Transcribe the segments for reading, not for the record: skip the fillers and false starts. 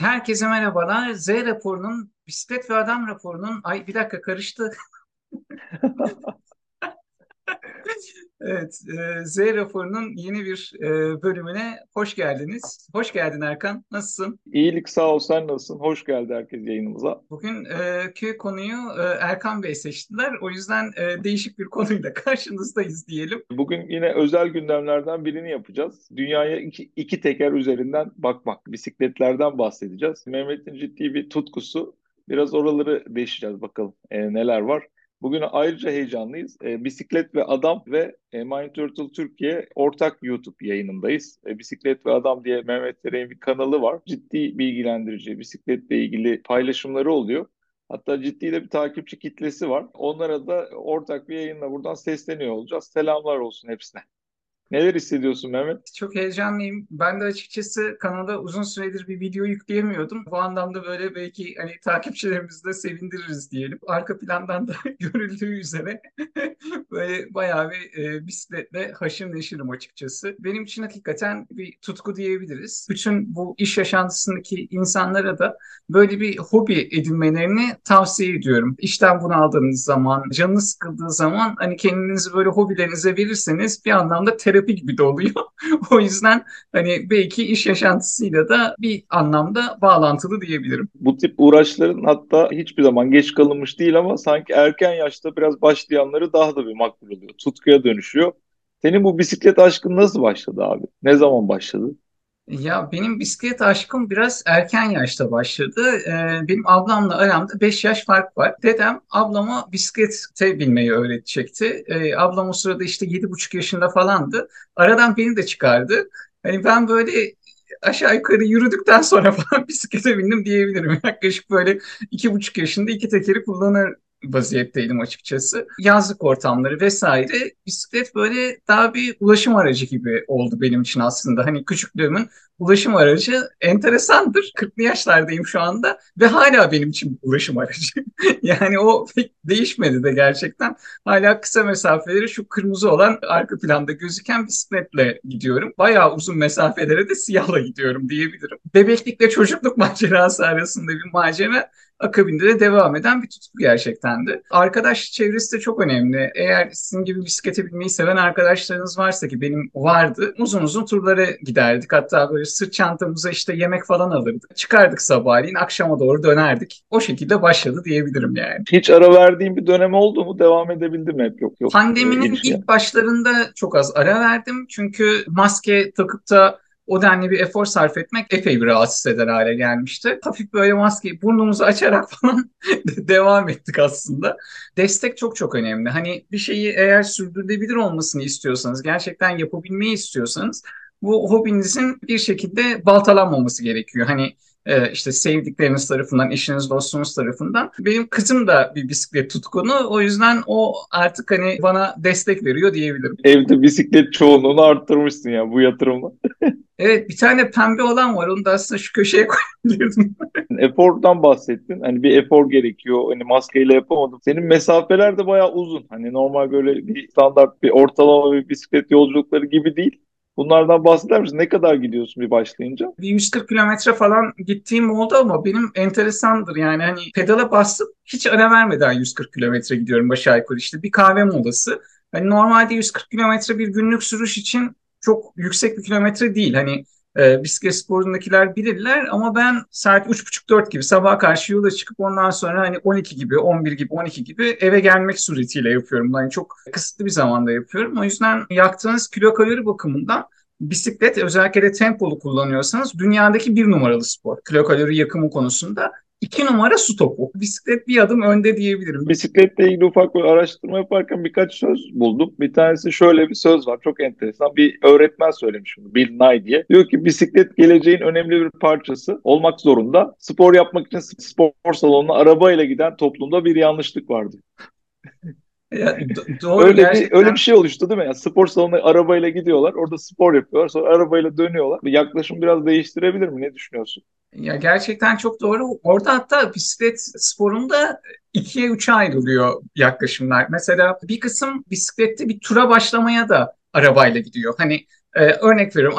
Evet, herkese merhabalar. Z raporunun, Bisiklet ve Adam raporunun, ay bir dakika karıştı. Evet, Z raporunun yeni bir bölümüne hoş geldiniz. Hoş geldin Erkan, nasılsın? İyilik sağ ol, sen nasılsın? Hoş geldi herkes yayınımıza. Bugünkü konuyu Erkan Bey seçtiler. O yüzden değişik bir konuyla karşınızdayız diyelim. Bugün yine özel gündemlerden birini yapacağız. Dünyaya iki teker üzerinden bakmak, bisikletlerden bahsedeceğiz. Mehmet'in ciddi bir tutkusu. Biraz oraları değişeceğiz bakalım neler var. Bugün ayrıca heyecanlıyız. Bisiklet ve Adam ve Mind Turkey Türkiye ortak YouTube yayınındayız. Bisiklet ve Adam diye Mehmet Dere'nin bir kanalı var. Ciddi bilgilendirici, bisikletle ilgili paylaşımları oluyor. Hatta ciddi de bir takipçi kitlesi var. Onlara da ortak bir yayınla buradan sesleniyor olacağız. Selamlar olsun hepsine. Neler hissediyorsun Mehmet? Çok heyecanlıyım. Ben de açıkçası kanala uzun süredir bir video yükleyemiyordum. Bu anlamda böyle belki hani takipçilerimizi de sevindiririz diyelim. Arka plandan da görüldüğü üzere böyle bayağı bir bisikletle haşır neşirim açıkçası. Benim için hakikaten bir tutku diyebiliriz. Bütün bu iş yaşantısındaki insanlara da böyle bir hobi edinmelerini tavsiye ediyorum. İşten bunaldığınız zaman, canınız sıkıldığı zaman hani kendinizi böyle hobilerinize verirseniz bir anlamda terapi gibi de oluyor. O yüzden hani belki iş yaşantısıyla da bir anlamda bağlantılı diyebilirim. Bu tip uğraşların hatta hiçbir zaman geç kalınmış değil ama sanki erken yaşta biraz başlayanları daha da bir makbul oluyor. Tutkuya dönüşüyor. Senin bu bisiklet aşkın nasıl başladı abi? Ne zaman başladı? Ya benim bisiklet aşkım biraz erken yaşta başladı. Benim ablamla aramda 5 yaş fark var. Dedem ablama bisiklete binmeyi öğretecekti. Ablam o sırada işte 7,5 yaşında falandı. Aradan beni de çıkardı. Hani ben böyle aşağı yukarı yürüdükten sonra falan bisiklete bindim diyebilirim. Yaklaşık böyle 2,5 yaşında iki tekeri kullanır vaziyetteydim açıkçası. Yazlık ortamları vesaire. Bisiklet böyle daha bir ulaşım aracı gibi oldu benim için aslında. Hani küçüklüğümün ulaşım aracı enteresandır. 40'lı yaşlardayım şu anda ve hala benim için bir ulaşım aracı. Yani o pek değişmedi de gerçekten. Hala kısa mesafeleri şu kırmızı olan arka planda gözüken bisikletle gidiyorum. Bayağı uzun mesafelere de siyahla gidiyorum diyebilirim. Bebeklikle çocukluk macerası arasında bir macera, akabinde de devam eden bir tutku gerçekten de. Arkadaş çevresi de çok önemli. Eğer sizin gibi bisiklete binmeyi seven arkadaşlarınız varsa, ki benim vardı, uzun uzun turlara giderdik. Hatta böyle sırt çantamıza işte yemek falan alırdık. Çıkardık sabahleyin, akşama doğru dönerdik. O şekilde başladı diyebilirim yani. Hiç ara verdiğim bir dönem oldu mu? Devam edebildim mi? Yok. Pandeminin ilk başlarında çok az ara verdim. Çünkü maske takıp da o denli bir efor sarf etmek epey bir rahatsız eder hale gelmişti. Hafif böyle maskeyi burnumuzu açarak falan devam ettik aslında. Destek çok önemli. Hani bir şeyi eğer sürdürülebilir olmasını istiyorsanız, gerçekten yapabilmeyi istiyorsanız, bu hobinizin bir şekilde baltalanmaması gerekiyor. Hani işte sevdikleriniz tarafından, eşiniz, dostunuz tarafından. Benim kızım da bir bisiklet tutkunu. O yüzden o artık hani bana destek veriyor diyebilirim. Evde bisiklet çoğunluğunu arttırmışsın ya bu yatırımla. Evet, bir tane pembe olan var. Onu da aslında şu köşeye koyabilirdim. Efordan bahsettin. Hani bir efor gerekiyor. Hani maskeyle yapamadım. Senin mesafeler de bayağı uzun. Hani normal böyle bir standart bir ortalama bir bisiklet yolculukları gibi değil. Bunlardan bahseder misin? Ne kadar gidiyorsun bir başlayınca? Bir 140 kilometre falan gittiğim oldu ama benim enteresandır. Yani hani pedala basıp hiç ara vermeden 140 kilometre gidiyorum aşağı yukarı, işte bir kahve molası. Hani normalde 140 kilometre bir günlük sürüş için çok yüksek bir kilometre değil. Hani bisiklet sporundakiler bilirler ama ben saat 3.30-4 gibi sabaha karşı yola çıkıp ondan sonra hani 12 gibi, 11 gibi, 12 gibi eve gelmek suretiyle yapıyorum. Yani çok kısıtlı bir zamanda yapıyorum. O yüzden yaktığınız kilo kalori bakımından bisiklet, özellikle de tempolu kullanıyorsanız, dünyadaki 1 numaralı spor. Kilo kalori yakımı konusunda 2 numara su topu. Bisiklet bir adım önde diyebilirim. Bisikletle ilgili ufak bir araştırma yaparken birkaç söz buldum. Bir tanesi şöyle bir söz var. Çok enteresan. Bir öğretmen söylemiş bunu. Bill Nye diye. Diyor ki bisiklet geleceğin önemli bir parçası olmak zorunda. Spor yapmak için spor salonuna arabayla giden toplumda bir yanlışlık vardı. Ya, doğru, öyle bir şey oluştu değil mi? Yani spor salonuna arabayla gidiyorlar. Orada spor yapıyorlar. Sonra arabayla dönüyorlar. Yaklaşım biraz değiştirebilir mi? Ne düşünüyorsun? Ya gerçekten çok doğru. Orada hatta bisiklet sporunda 2'ye 3'e ayrılıyor yaklaşımlar. Mesela bir kısım bisiklette bir tura başlamaya da arabayla gidiyor. Hani Örnek veriyorum,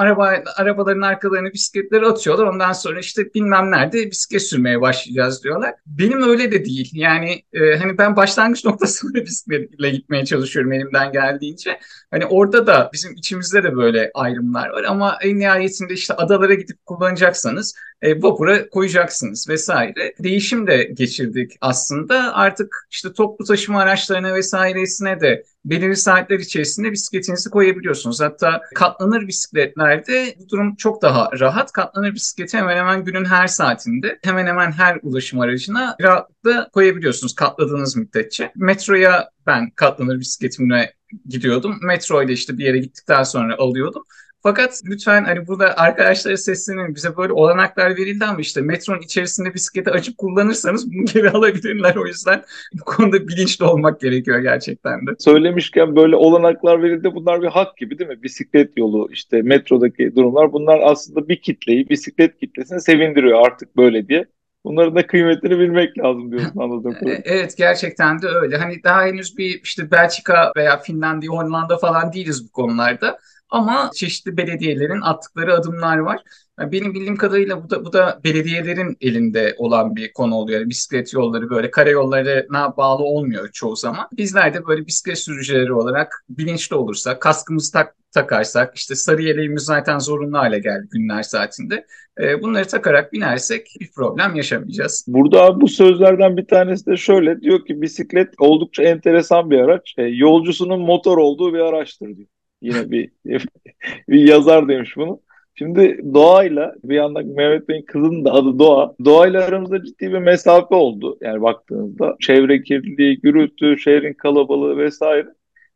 arabaların arkalarını bisikletlere atıyorlar. Ondan sonra işte bilmem nerede bisiklet sürmeye başlayacağız diyorlar. Benim öyle de değil. Yani hani ben başlangıç noktasına bisikletle gitmeye çalışıyorum elimden geldiğince. Hani orada da bizim içimizde de böyle ayrımlar var. Ama en nihayetinde işte adalara gidip kullanacaksanız vapura koyacaksınız vesaire. Değişim de geçirdik aslında. Artık işte toplu taşıma araçlarına vesairesine de belirli saatler içerisinde bisikletinizi koyabiliyorsunuz. Hatta katlanır bisikletlerde bu durum çok daha rahat. Katlanır bisikleti hemen hemen günün her saatinde, hemen hemen her ulaşım aracına rahatlıkla koyabiliyorsunuz katladığınız müddetçe. Metroya ben katlanır bisikletimle gidiyordum. Metroyla işte bir yere gittikten sonra alıyordum. Fakat lütfen hani burada arkadaşlara seslenelim, bize böyle olanaklar verildi ama işte metronun içerisinde bisikleti açıp kullanırsanız bunu geri alabilirler. O yüzden bu konuda bilinçli olmak gerekiyor gerçekten de. Söylemişken böyle olanaklar verildi, bunlar bir hak gibi değil mi? Bisiklet yolu, işte metrodaki durumlar, bunlar aslında bir kitleyi, bisiklet kitlesini sevindiriyor artık böyle diye. Bunların da kıymetini bilmek lazım diyorsun anladığım kadarıyla. Evet, gerçekten de öyle. Hani daha henüz bir işte Belçika veya Finlandiya, Hollanda falan değiliz bu konularda. Ama çeşitli belediyelerin attıkları adımlar var. Yani benim bildiğim kadarıyla bu da belediyelerin elinde olan bir konu oluyor. Yani bisiklet yolları böyle karayollarına bağlı olmuyor çoğu zaman. Bizler de böyle bisiklet sürücüleri olarak bilinçli olursak, kaskımızı takarsak, işte sarı yeleğimiz zaten zorunlu hale geldi günler saatinde. Bunları takarak binersek bir problem yaşamayacağız. Burada bu sözlerden bir tanesi de şöyle diyor ki, bisiklet oldukça enteresan bir araç. Yolcusunun motor olduğu bir araçtır diyor. Yine bir yazar demiş bunu. Şimdi doğayla, bir yandan Mehmet Bey'in kızının da adı Doğa. Doğayla aramızda ciddi bir mesafe oldu. Yani baktığınızda çevre kirliliği, gürültü, şehrin kalabalığı vesaire.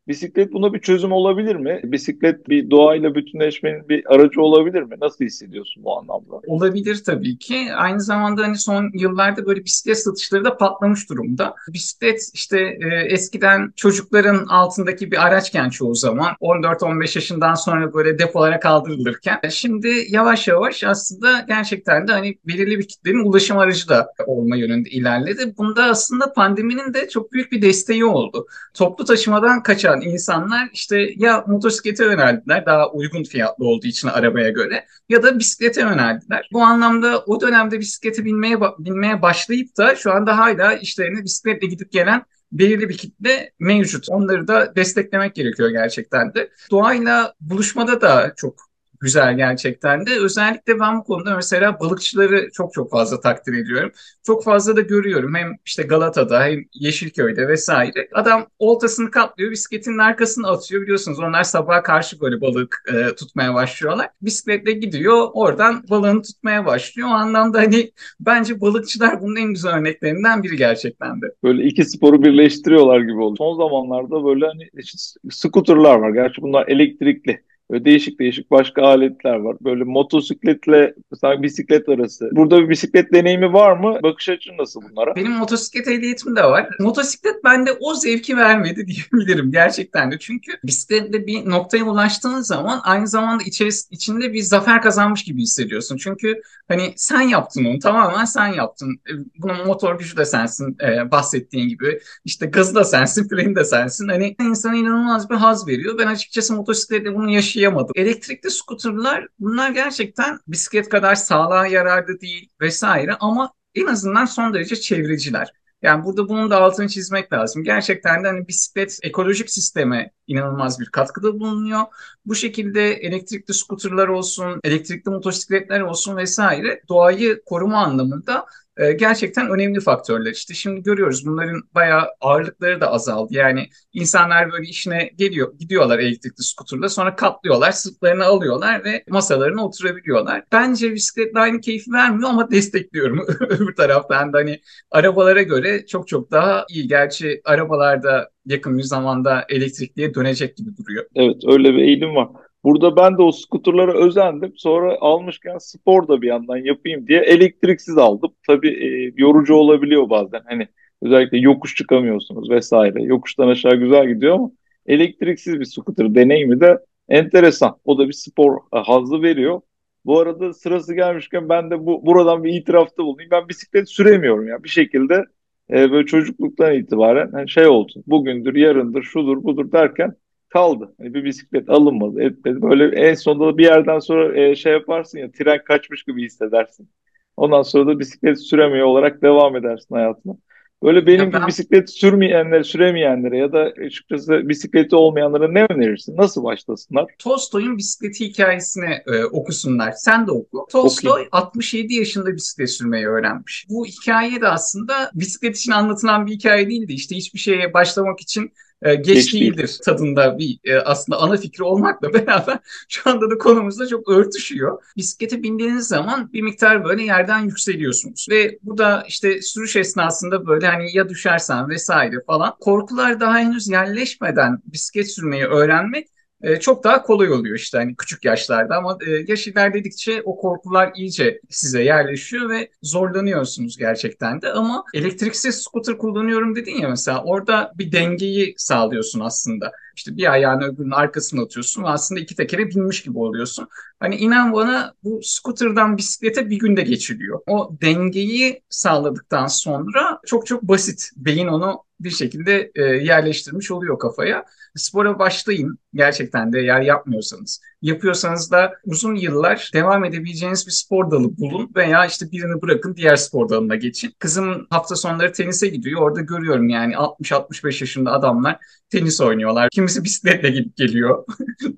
Bisiklet buna bir çözüm olabilir mi? Bisiklet bir doğayla bütünleşmenin bir aracı olabilir mi? Nasıl hissediyorsun bu anlamda? Olabilir tabii ki. Aynı zamanda hani son yıllarda böyle bisiklet satışları da patlamış durumda. Bisiklet işte eskiden çocukların altındaki bir araçken çoğu zaman 14-15 yaşından sonra böyle depolara kaldırılırken şimdi yavaş yavaş aslında gerçekten de hani belirli bir kitlenin ulaşım aracı da olma yönünde ilerledi. Bunda aslında pandeminin de çok büyük bir desteği oldu. Toplu taşımadan kaçan insanlar işte ya motosiklete yöneldiler, daha uygun fiyatlı olduğu için arabaya göre, ya da bisiklete yöneldiler. Bu anlamda o dönemde bisiklete binmeye başlayıp da şu anda hala işlerine bisikletle gidip gelen belirli bir kitle mevcut. Onları da desteklemek gerekiyor gerçekten de. Doğayla buluşmada da çok güzel gerçekten de. Özellikle ben bu konuda mesela balıkçıları çok fazla takdir ediyorum. Çok fazla da görüyorum. Hem işte Galata'da hem Yeşilköy'de vesaire. Adam oltasını katlıyor, bisikletinin arkasını atıyor. Biliyorsunuz onlar sabaha karşı böyle balık tutmaya başlıyorlar. Bisikletle gidiyor, oradan balığını tutmaya başlıyor. O anlamda hani bence balıkçılar bunun en güzel örneklerinden biri gerçekten de. Böyle iki sporu birleştiriyorlar gibi oldu. Son zamanlarda böyle hani skuterlar var. Gerçi bunlar elektrikli. Böyle değişik başka aletler var. Böyle motosikletle mesela bisiklet arası. Burada bir bisiklet deneyimi var mı? Bakış açın nasıl bunlara? Benim motosiklet ehliyetim de var. Motosiklet bende o zevki vermedi diyebilirim gerçekten de. Çünkü bisikletle bir noktaya ulaştığınız zaman aynı zamanda içinde bir zafer kazanmış gibi hissediyorsun. Çünkü hani sen yaptın onu, tamamen sen yaptın. Bunun motor gücü de sensin, bahsettiğin gibi. İşte gazı da sensin, freni de sensin. Hani insana inanılmaz bir haz veriyor. Ben açıkçası motosikletle bunu yaşayamadım. Elektrikli skuterlar, bunlar gerçekten bisiklet kadar sağlığa yararlı değil vesaire ama en azından son derece çevreciler. Yani burada bunun da altını çizmek lazım. Gerçekten de hani bisiklet ekolojik sisteme inanılmaz bir katkıda bulunuyor. Bu şekilde elektrikli skuterlar olsun, elektrikli motosikletler olsun vesaire doğayı koruma anlamında gerçekten önemli faktörler. İşte şimdi görüyoruz bunların bayağı ağırlıkları da azaldı. Yani insanlar böyle işine gidiyorlar elektrikli skuterla, sonra katlıyorlar, sırtlarını alıyorlar ve masalarına oturabiliyorlar. Bence bisikletle aynı keyfi vermiyor ama destekliyorum. Öbür taraftan da hani arabalara göre çok daha iyi. Gerçi arabalarda yakın bir zamanda elektrikliye dönecek gibi duruyor. Evet, öyle bir eğilim var. Burada ben de o skuterlara özendim. Sonra almışken spor da bir yandan yapayım diye elektriksiz aldım. Tabii yorucu olabiliyor bazen. Hani özellikle yokuş çıkamıyorsunuz vesaire. Yokuştan aşağı güzel gidiyor ama elektriksiz bir skuter deneyimi de enteresan. O da bir spor hazzı veriyor. Bu arada sırası gelmişken ben de buradan bir itirafta bulunayım. Ben bisiklet süremiyorum ya bir şekilde. Böyle çocukluktan itibaren hani şey oldu. Bugündür, yarındır, şudur, budur derken kaldı. Hani bir bisiklet alınmadı, etmedi. Böyle en sonunda bir yerden sonra şey yaparsın ya, tren kaçmış gibi hissedersin. Ondan sonra da bisiklet süremiyor olarak devam edersin hayatına. Böyle benim gibi bisiklet sürmeyenlere, süremeyenlere ya da açıkçası bisikleti olmayanlara ne önerirsin? Nasıl başlasınlar? Tolstoy'un bisikleti hikayesini okusunlar. Sen de oku. Tolstoy 67 yaşında bisiklet sürmeyi öğrenmiş. Bu hikaye de aslında bisiklet için anlatılan bir hikaye değildi. İşte hiçbir şeye başlamak için geç değildir tadında bir aslında ana fikri olmakla beraber şu anda da konumuzda çok örtüşüyor. Bisiklete bindiğiniz zaman bir miktar böyle yerden yükseliyorsunuz ve bu da işte sürüş esnasında böyle hani ya düşersen vesaire falan, korkular daha henüz yerleşmeden bisiklet sürmeyi öğrenmek çok daha kolay oluyor işte hani küçük yaşlarda, ama yaş ilerledikçe o korkular iyice size yerleşiyor ve zorlanıyorsunuz gerçekten de. Ama elektriksiz scooter kullanıyorum dedin ya mesela, orada bir dengeyi sağlıyorsun aslında. İşte bir ayağını öbürünün arkasına atıyorsun ve aslında iki tekere binmiş gibi oluyorsun. Hani inan bana bu scooter'dan bisiklete bir günde geçiliyor. O dengeyi sağladıktan sonra çok çok basit. Beyin onu bir şekilde yerleştirmiş oluyor kafaya. Spora başlayın gerçekten de, eğer yapmıyorsanız. Yapıyorsanız da uzun yıllar devam edebileceğiniz bir spor dalı bulun veya işte birini bırakın diğer spor dalına geçin. Kızım hafta sonları tenise gidiyor. Orada görüyorum yani 60-65 yaşında adamlar tenis oynuyorlar. Kimisi bisikletle gidip geliyor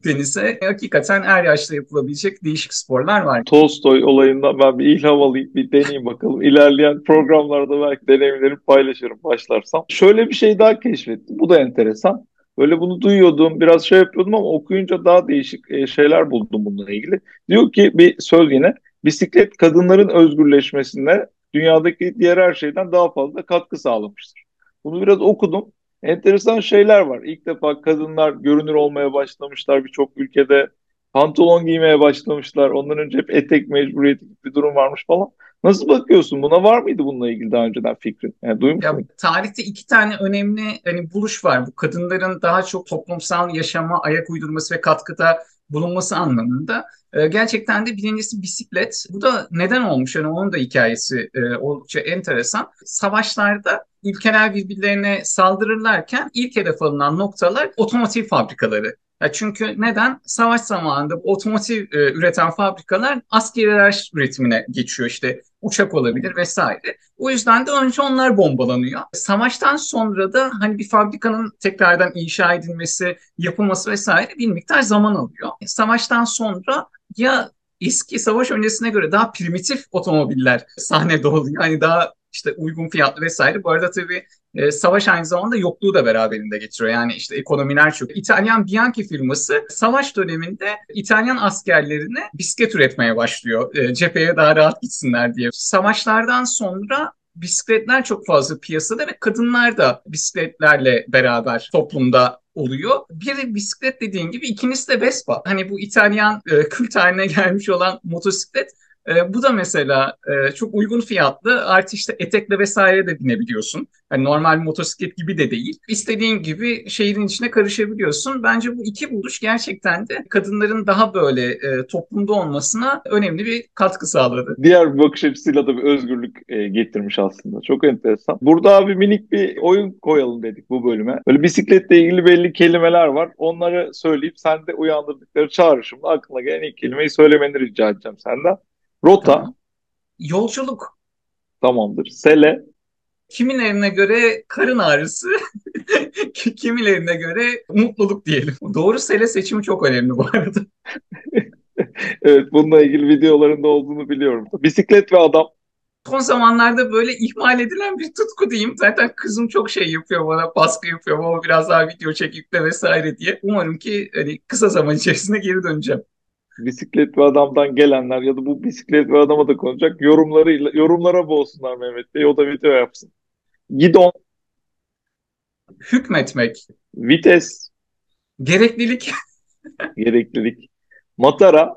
tenise. Hakikaten her yaşta yapılabilecek değişik sporlar var. Tolstoy olayından ben bir ilham alayım, bir deneyeyim bakalım. İlerleyen programlarda belki deneyimlerimi paylaşırım başlarsam. Şöyle bir şey daha keşfettim. Bu da enteresan. Böyle bunu duyuyordum, biraz şey yapıyordum ama okuyunca daha değişik şeyler buldum bununla ilgili. Diyor ki bir söz yine, bisiklet kadınların özgürleşmesine dünyadaki diğer her şeyden daha fazla katkı sağlamıştır. Bunu biraz okudum. Enteresan şeyler var. İlk defa kadınlar görünür olmaya başlamışlar birçok ülkede. Pantolon giymeye başlamışlar. Ondan önce hep etek mecburiyeti gibi bir durum varmış falan. Nasıl bakıyorsun? Buna var mıydı bununla ilgili daha önceden fikrin? Yani duymuş muydun? Tarihte iki tane önemli hani buluş var. Bu kadınların daha çok toplumsal yaşama ayak uydurması ve katkıda bulunması anlamında. Gerçekten de birincisi bisiklet. Bu da neden olmuş? Yani onun da hikayesi oldukça enteresan. Savaşlarda ülkeler birbirlerine saldırırlarken ilk hedef alınan noktalar otomotiv fabrikaları. Ya çünkü neden? Savaş zamanında otomotiv üreten fabrikalar askeri araç üretimine geçiyor, işte uçak olabilir vesaire. O yüzden de önce onlar bombalanıyor. Savaştan sonra da hani bir fabrikanın tekrardan inşa edilmesi, yapılması vesaire bir miktar zaman alıyor. Savaştan sonra ya eski savaş öncesine göre daha primitif otomobiller sahnede oluyor. Yani daha işte uygun fiyatlı vesaire. Bu arada tabii savaş aynı zamanda yokluğu da beraberinde getiriyor. Yani işte ekonomiler çok. İtalyan Bianchi firması savaş döneminde İtalyan askerlerine bisiklet üretmeye başlıyor. Cepheye daha rahat gitsinler diye. Savaşlardan sonra bisikletler çok fazla piyasada ve kadınlar da bisikletlerle beraber toplumda oluyor. Biri bisiklet dediğin gibi, ikincisi de Vespa. Hani bu İtalyan kült haline gelmiş olan motosiklet. Bu da mesela çok uygun fiyatlı, artı işte etekle vesaire de binebiliyorsun. Yani normal motosiklet gibi de değil. İstediğin gibi şehrin içine karışabiliyorsun. Bence bu iki buluş gerçekten de kadınların daha böyle toplumda olmasına önemli bir katkı sağladı. Diğer bir bakış açısıyla da bir özgürlük getirmiş aslında. Çok enteresan. Burada abi minik bir oyun koyalım dedik bu bölüme. Böyle bisikletle ilgili belli kelimeler var. Onları söyleyip sen de uyandırdıkları çağrışımla aklına gelen ilk kelimeyi söylemeni rica edeceğim senden. Rota. Tamam. Yolculuk. Tamamdır. Sele. Kimilerine göre karın ağrısı, kimilerine göre mutluluk diyelim. Doğru sele seçimi çok önemli bu arada. Evet, bununla ilgili videoların da olduğunu biliyorum. Bisiklet ve adam. Son zamanlarda böyle ihmal edilen bir tutku diyeyim. Zaten kızım çok şey yapıyor bana, baskı yapıyor. Baba biraz daha video çekip de vesaire diye. Umarım ki hani kısa zaman içerisinde geri döneceğim. Bisiklet ve adamdan gelenler ya da bu bisiklet ve adama da konacak yorumlara boğsunlar Mehmet Bey. O da video yapsın. Gidon. Hükmetmek. Vites. Gereklilik. Gereklilik. Matara.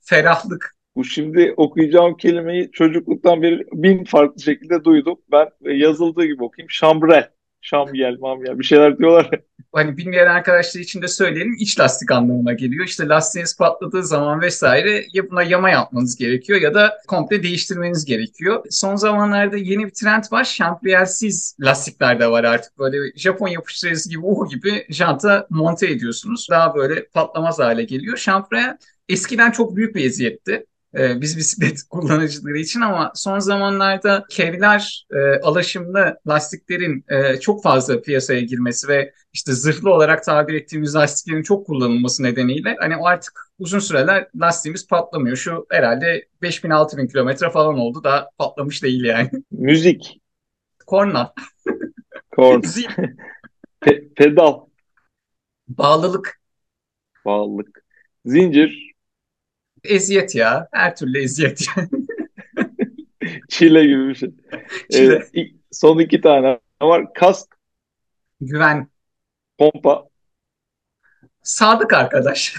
Ferahlık. Bu şimdi okuyacağım kelimeyi çocukluktan beri bin farklı şekilde duydum. Ben yazıldığı gibi okuyayım. Şambrel. Şamyel, mamyel bir şeyler diyorlar. Hani bilmeyen arkadaşlar için de söyleyelim, iç lastik anlamına geliyor. İşte lastiğiniz patladığı zaman vesaire ya buna yama yapmanız gerekiyor ya da komple değiştirmeniz gerekiyor. Son zamanlarda yeni bir trend var. Şampriyelsiz lastikler de var artık. Böyle Japon yapıştırıcısı gibi uhu gibi janta monte ediyorsunuz. Daha böyle patlamaz hale geliyor. Şampriyel eskiden çok büyük bir eziyetti biz bisiklet kullanıcıları için, ama son zamanlarda kevlar alaşımlı lastiklerin çok fazla piyasaya girmesi ve işte zırhlı olarak tabir ettiğimiz lastiklerin çok kullanılması nedeniyle hani artık uzun süreler lastiğimiz patlamıyor. Şu herhalde 5000-6000 kilometre falan oldu, daha patlamış değil yani. Müzik. Korna. Korna. Pedal. Bağlılık. Bağlılık. Zincir. Eziyet ya. Her türlü eziyet. Çile gibi bir şey. Çile. Son iki tane var. Kask. Güven. Pompa. Sadık arkadaş.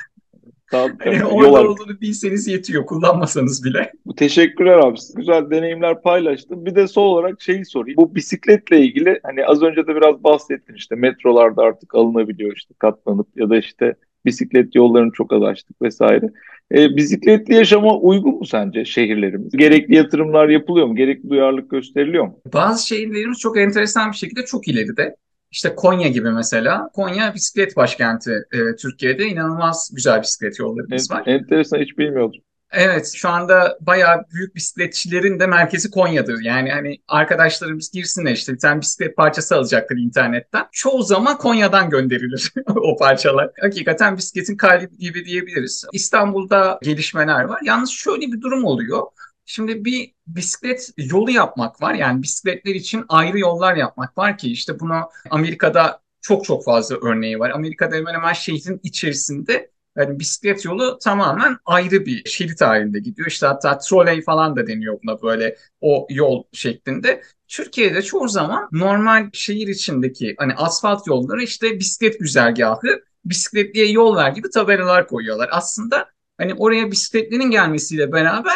Sadık arkadaş. Orada olduğunu bilseniz yetiyor. Kullanmasanız bile. Teşekkürler abi. Güzel deneyimler paylaştın. Bir de son olarak şeyi sorayım. Bu bisikletle ilgili hani az önce de biraz bahsettin, işte metrolarda artık alınabiliyor işte katlanıp ya da işte bisiklet yollarını çok az açtık vesaire. Bisikletli yaşama uygun mu sence şehirlerimiz? Gerekli yatırımlar yapılıyor mu? Gerekli duyarlılık gösteriliyor mu? Bazı şehirlerimiz çok enteresan bir şekilde çok ileride. İşte Konya gibi mesela. Konya bisiklet başkenti Türkiye'de. İnanılmaz güzel bisiklet yollarımız var. Enteresan, hiç bilmiyordum. Evet, şu anda bayağı büyük bisikletçilerin de merkezi Konya'dır. Yani hani arkadaşlarımız girsinler, işte bir tane bisiklet parçası alacaktır internetten. Çoğu zaman Konya'dan gönderilir o parçalar. Hakikaten bisikletin kalbi gibi diyebiliriz. İstanbul'da gelişmeler var. Yalnız şöyle bir durum oluyor. Şimdi bir bisiklet yolu yapmak var. Yani bisikletler için ayrı yollar yapmak var ki işte bunu Amerika'da çok fazla örneği var. Amerika'da hemen hemen şehrin içerisinde yani bisiklet yolu tamamen ayrı bir şerit halinde gidiyor. İşte hatta troley falan da deniyor buna, böyle o yol şeklinde. Türkiye'de çoğu zaman normal şehir içindeki hani asfalt yolları işte bisiklet güzergahı, bisikletliye yol ver gibi tabelalar koyuyorlar. Aslında hani oraya bisikletlinin gelmesiyle beraber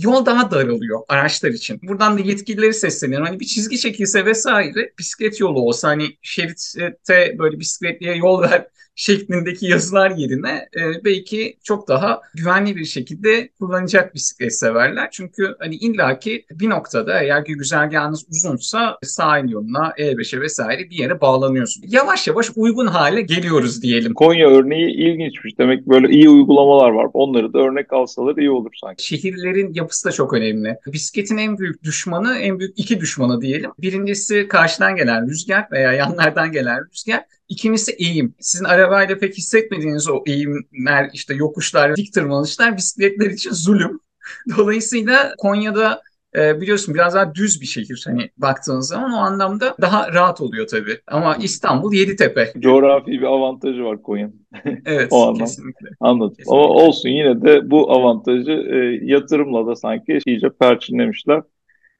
yol daha daralıyor araçlar için. Buradan da yetkilileri sesleniyorum. Hani bir çizgi çekilse vesaire, bisiklet yolu olsa, hani şeritte böyle bisikletliye yol ver şeklindeki yazılar yerine belki çok daha güvenli bir şekilde kullanacak bisiklet severler. Çünkü hani illaki bir noktada eğer ki güzergahınız uzunsa sahil yoluna, E5'e vesaire bir yere bağlanıyorsun. Yavaş yavaş uygun hale geliyoruz diyelim. Konya örneği ilginçmiş. Demek böyle iyi uygulamalar var. Onları da örnek alsalar iyi olur sanki. Şehirlerin yapısı da çok önemli. Bisikletin en büyük düşmanı, en büyük iki düşmanı diyelim. Birincisi karşıdan gelen rüzgar veya yanlardan gelen rüzgar. İkincisi eğim. Sizin arabayla pek hissetmediğiniz o eğimler, işte yokuşlar, dik tırmanışlar bisikletler için zulüm. Dolayısıyla Konya'da biliyorsun biraz daha düz bir şehir. Hani baktığınız zaman o anlamda daha rahat oluyor tabii. Ama İstanbul Yeditepe. Coğrafi bir avantajı var Konya'nın. Evet, kesinlikle. Anladım. Kesinlikle. Ama olsun, yine de bu avantajı yatırımla da sanki iyice perçinlemişler.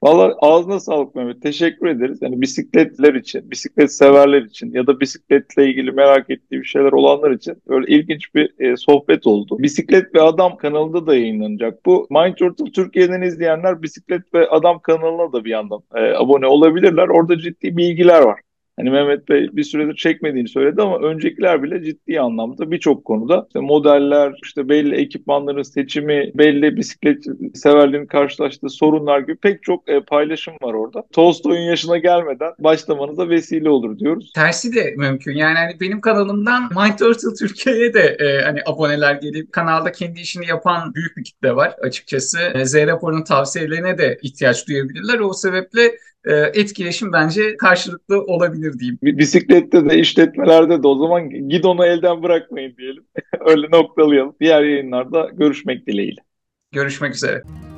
Valla ağzına sağlık Mehmet. Teşekkür ederiz. Yani bisikletler için, bisiklet severler için ya da bisikletle ilgili merak ettiği bir şeyler olanlar için böyle ilginç bir sohbet oldu. Bisiklet ve Adam kanalında da yayınlanacak. Bu Mind Turkey Türkiye'den izleyenler Bisiklet ve Adam kanalına da bir yandan abone olabilirler. Orada ciddi bilgiler var. Hani Mehmet Bey bir süredir çekmediğini söyledi ama öncekiler bile ciddi anlamda birçok konuda işte modeller, işte belli ekipmanların seçimi, belli bisiklet severlerin karşılaştığı sorunlar gibi pek çok paylaşım var orada. Tolstoy'un yaşına gelmeden başlamanıza vesile olur diyoruz. Tersi de mümkün. Yani hani benim kanalımdan Mind Turkey Türkiye'ye de hani aboneler gelip kanalda kendi işini yapan büyük bir kitle var açıkçası. Zeynep Poyru'nun tavsiyelerine de ihtiyaç duyabilirler. O sebeple etkileşim bence karşılıklı olabilir diyeyim. Bisiklette de, işletmelerde de o zaman gidonu elden bırakmayın diyelim. Öyle noktalayalım. Diğer yayınlarda görüşmek dileğiyle. Görüşmek üzere.